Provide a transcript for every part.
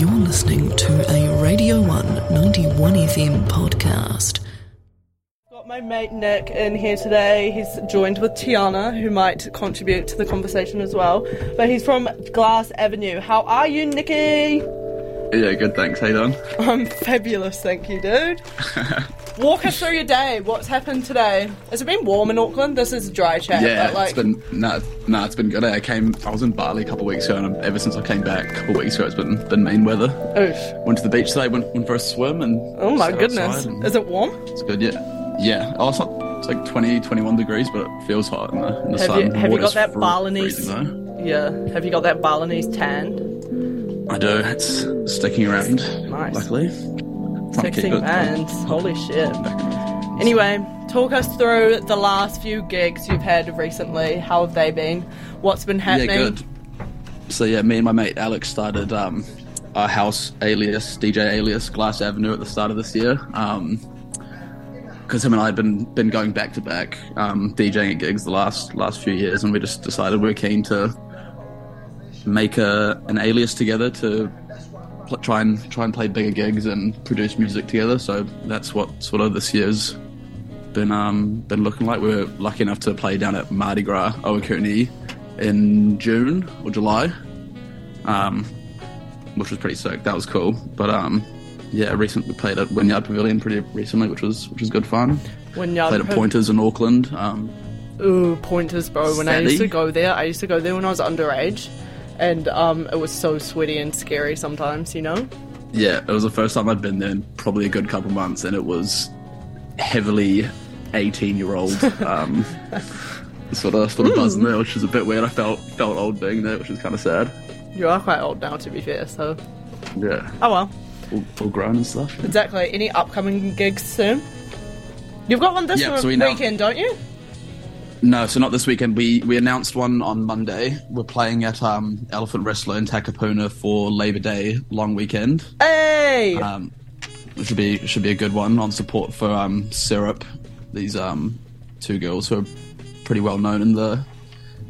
You're listening to a Radio One 91FM podcast. Got my mate Nick in here today. He's joined with Tiana, who might contribute to the conversation as well. But he's from Glass Avenue. How are you, Nikki? Yeah, good, thanks. How you doing? I'm fabulous, thank you, dude. Walk us through your day. What's happened today? Has it been warm in Auckland? This is dry chat. Yeah, but it's been good. I was in Bali a couple of weeks ago, and ever since I came back a couple of weeks ago, it's been mean weather. Oof. Went to the beach today. Went for a swim, and oh my goodness, is it warm? It's good. Yeah. Oh, it's like 20, 21 degrees, but it feels hot in the sun. Have you got that Balinese? Yeah. Have you got that Balinese tan? I do. It's sticking around. Nice. Luckily. 16 bands, holy shit. Anyway, talk us through the last few gigs you've had recently. How have they been? What's been happening? Yeah, good. So yeah, me and my mate Alex started our house alias, DJ alias, Glass Avenue at the start of this year. Because him and I had been going back to back DJing at gigs the last few years, and we just decided we were keen to make an alias together to try and play bigger gigs and produce music together. So that's what sort of this year's been looking like. We were lucky enough to play down at Mardi Gras, Owakuni, in June or July, which was pretty sick. That was cool. But we played at Wynyard Pavilion pretty recently, which was good fun. Played at Pointers in Auckland. Ooh, Pointers, bro! When I used to go there when I was underage. And it was so sweaty and scary sometimes, you know? Yeah, it was the first time I'd been there in probably a good couple months, and it was heavily 18-year-old sort of buzz in there, which was a bit weird. I felt old being there, which was kind of sad. You are quite old now, to be fair, so... Yeah. Oh, well. All grown and stuff. Yeah. Exactly. Any upcoming gigs soon? You've got one this weekend, don't you? No, so not this weekend. We announced one on Monday. We're playing at Elephant Wrestler in Takapuna for Labor Day long weekend. Hey! It should be a good one on support for Syrup. These two girls who are pretty well known in the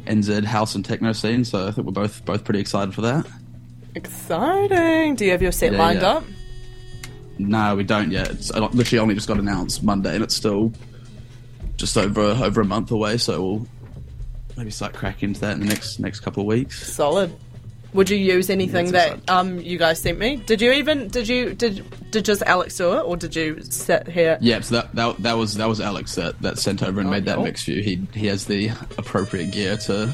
NZ house and techno scene. So I think we're both pretty excited for that. Exciting! Do you have your set lined up? No, we don't yet. It's literally only just got announced Monday, and it's still just over a month away, so we'll maybe start cracking into that in the next couple of weeks. Solid. Would you use anything that you guys sent me? Did just Alex do it, or did you sit here? Yeah, so that was Alex that sent over and made that mix for you. He has the appropriate gear to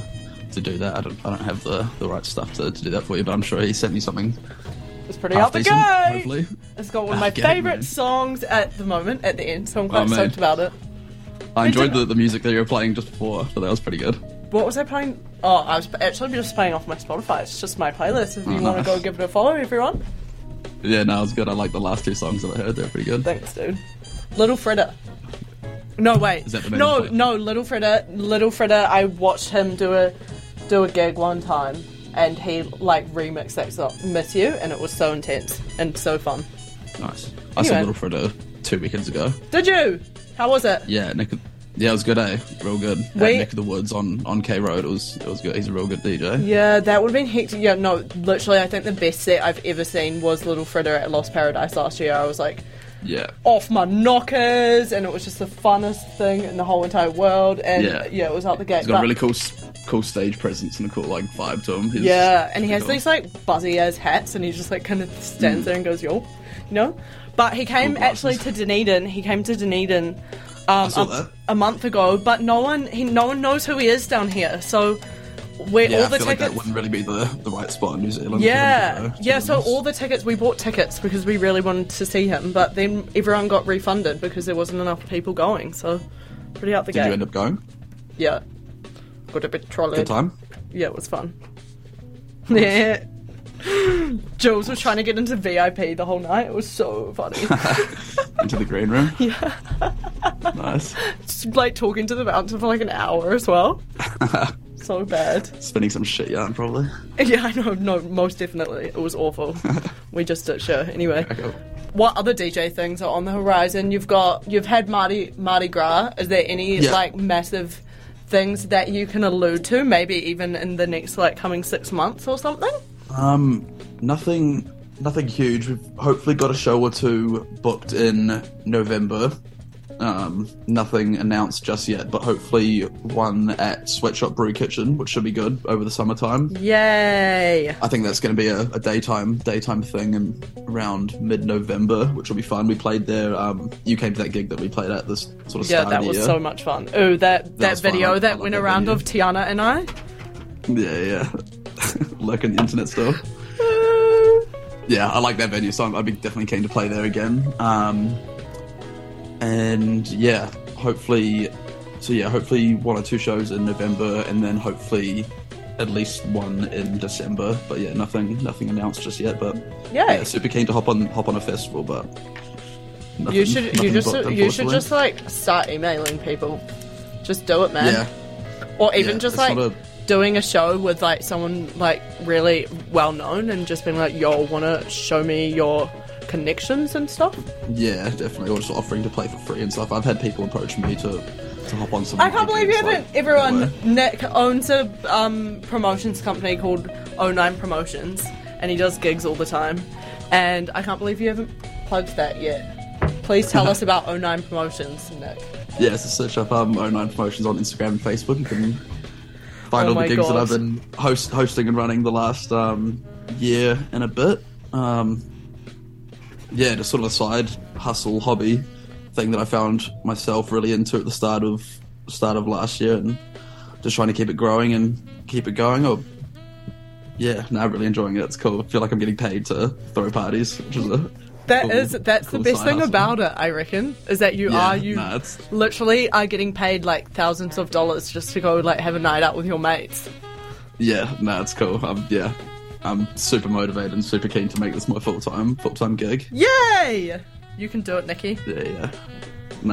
do that. I don't have the right stuff to do that for you, but I'm sure he sent me something. It's pretty up the gate. Hopefully. It's got one of my favourite songs at the moment at the end, so I'm quite stoked about it. I enjoyed the music that you were playing just before, but that was pretty good. What was I playing? Oh, I was actually just playing off my Spotify. It's just my playlist. If you want to go give it a follow, everyone. Yeah, no, it was good. I like the last two songs that I heard. They're pretty good. Thanks, dude. Little Freda. No, wait. Is that the name? No, Little Freda. Little Freda, I watched him do a gig one time, and he, remixed that song, Miss You, and it was so intense and so fun. Nice. I saw Little Freda 2 weekends ago. Did you? How was it? Yeah, it was good, eh? Real good. Neck of the Woods on K-Road, it was good. He's a real good DJ. Yeah, that would have been hectic. Yeah, no, literally, I think the best set I've ever seen was Little Frida at Lost Paradise last year. I was like, off my knockers, and it was just the funnest thing in the whole entire world. And it was out the gate. He's got a really cool stage presence and a cool vibe to him. And he has these buzzy ass hats, and he just kind of stands there and goes, yo, you know. But he came to Dunedin. He came to Dunedin a month ago. But no one knows who he is down here. So all the tickets that wouldn't really be the right spot in New Zealand. Yeah. So all the tickets, we bought tickets because we really wanted to see him. But then everyone got refunded because there wasn't enough people going. So pretty out the gate. Did you end up going? Yeah, got a bit trolled. Good time. Yeah, it was fun. Nice. Yeah. Jules was trying to get into VIP the whole night. It was so funny. Into the green room? Yeah. Nice. Just talking to the bouncer for an hour as well. So bad. Spinning some shit yarn, probably. Yeah, I know. No, most definitely. It was awful. We just did shit. Anyway. Okay. What other DJ things are on the horizon? You've had Mardi Gras. Is there any massive things that you can allude to? Maybe even in the next coming 6 months or something? Nothing nothing huge. We've hopefully got a show or two booked in November. Nothing announced just yet, but hopefully one at Sweatshop Brew Kitchen, which should be good over the summertime. Yay! I think that's going to be a daytime thing in around mid-November, which will be fun. We played there. You came to that gig that we played at this sort of start of the year. Yeah, that was so much fun. Ooh, that video fun. That went around video of Tiana and I. Yeah. Lurking the internet stuff. Yeah, I like that venue, so I'd be definitely keen to play there again. And yeah, hopefully one or two shows in November, and then hopefully at least one in December. But yeah, nothing announced just yet. But yeah, super keen to hop on a festival. But nothing, you should just like start emailing people. Just do it, man. Yeah. Or even just like doing a show with like someone like really well known, and just being like, "Yo, wanna show me your connections and stuff?" Yeah, definitely. Or just offering to play for free and stuff. I've had people approach me to hop on some. I can't believe you haven't. Everyone, Nick owns a promotions company called O9 Promotions, and he does gigs all the time. And I can't believe you haven't plugged that yet. Please tell us about O9 Promotions, Nick. Yeah, so search up O9 Promotions on Instagram and Facebook. You can find all the gigs that I've been hosting and running the last year and a bit. Yeah, just sort of a side hustle hobby thing that I found myself really into at the start of last year, and just trying to keep it growing and keep it going. I'm really enjoying it. It's cool. I feel like I'm getting paid to throw parties, which is that's cool the best thing hustle about it, I reckon, is that you literally are getting paid like thousands of dollars just to go like have a night out with your mates. It's cool. I'm super motivated and super keen to make this my full-time gig. Yay! You can do it, Nikki. Yeah.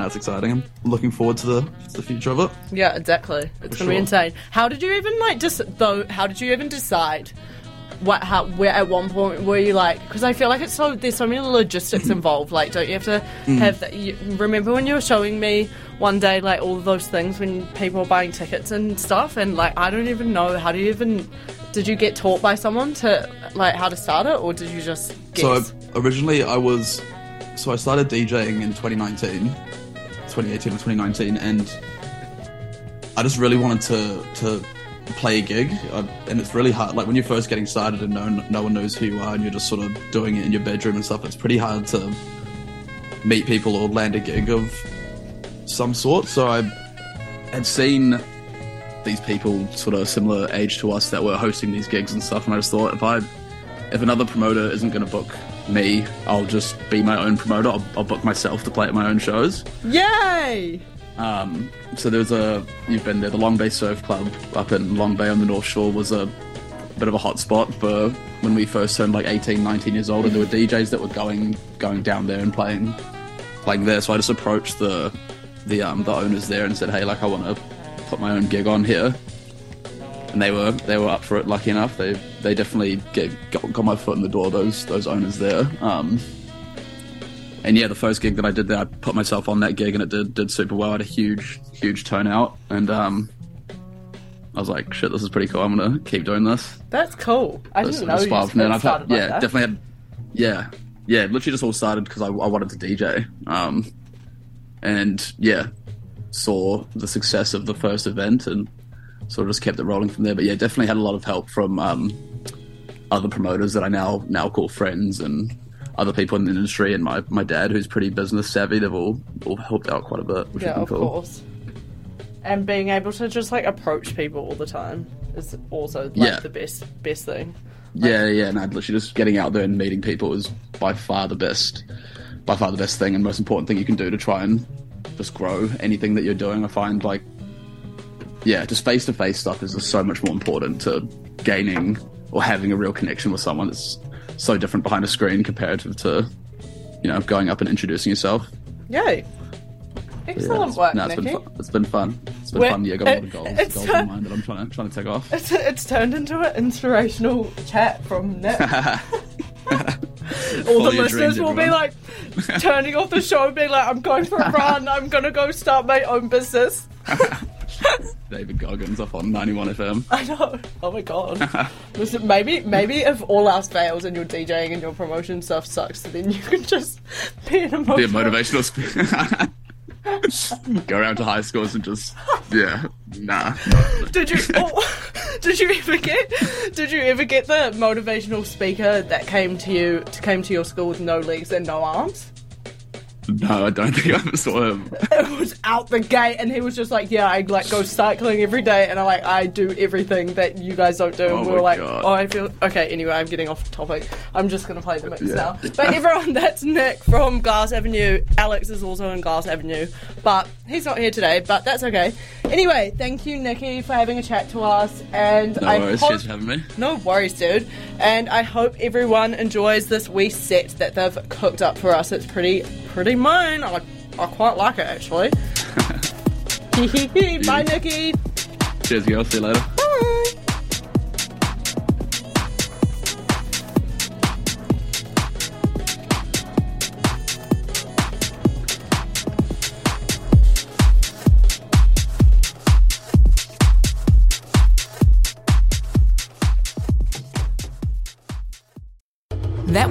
It's exciting. I'm looking forward to the future of it. Yeah, exactly. It's going to be insane. How did you even decide? Where at one point were you like? Because I feel like there's so many logistics involved. Like, don't you have to have that? Remember when you were showing me one day like all of those things when people were buying tickets and stuff, and like I don't even know how do you even. Did you get taught by someone to like how to start it, or did you just guess? So originally I started DJing in 2018 or 2019, and I just really wanted to play a gig, and it's really hard. Like when you're first getting started and no one knows who you are, and you're just sort of doing it in your bedroom and stuff, it's pretty hard to meet people or land a gig of some sort. So I had seen these people sort of similar age to us that were hosting these gigs and stuff, and I just thought if another promoter isn't going to book me, I'll just be my own promoter. I'll book myself to play at my own shows. Yay! So there's you've been there, the Long Bay Surf Club up in Long Bay on the North Shore was a bit of a hot spot for when we first turned like 18, 19 years old, and there were DJs that were going down there and playing there. So I just approached the owners there and said, hey, like I want to put my own gig on here, and they were up for it. Lucky enough, they definitely got my foot in the door, those owners there. And yeah, the first gig that I did there, I put myself on that gig, and it did super well. I had a huge turnout, and I was like, shit, this is pretty cool. I'm gonna keep doing this. That's cool. I didn't know you started like that. Definitely had literally just all started because I wanted to DJ, and yeah, saw the success of the first event and sort of just kept it rolling from there. But yeah, definitely had a lot of help from other promoters that I now call friends, and other people in the industry, and my dad, who's pretty business savvy. They've all helped out quite a bit, which has been cool. Yeah, of course. And being able to just like approach people all the time is also like the best thing. Like, and I'd literally just getting out there and meeting people is by far the best thing and most important thing you can do to try and just grow anything that you're doing. I find like just face-to-face stuff is just so much more important to gaining or having a real connection with someone. It's so different behind a screen comparative to going up and introducing yourself. Yay, excellent work, Nikki. It's been fun. Yeah, got a lot of goals in mind that I'm trying to take off. It's turned into an inspirational chat from Nick. All the listeners will be like turning off the show, being like, I'm going for a run, I'm going to go start my own business. David Goggins up on 91FM. I know. Oh my god. Listen, maybe if all else fails and your DJing and your promotion stuff sucks, then you can just be an motivational speaker. Go around to high schools and just nah. Did you ever get the motivational speaker that came to your school with no legs and no arms? No, I don't think I ever saw him. It was out the gate, and he was just like, "Yeah, I like go cycling every day, and I do everything that you guys don't do." And we were like, God. "Oh, I feel okay." Anyway, I'm getting off topic. I'm just gonna play the mix now. But everyone, that's Nick from Glass Avenue. Alex is also in Glass Avenue, but he's not here today. But that's okay. Anyway, thank you, Nikki, for having a chat to us. And cheers for having me. No worries, dude. And I hope everyone enjoys this wee set that they've cooked up for us. It's pretty mine. I quite like it, actually. Bye, Nikki. Cheers, girl. See you later. Bye. That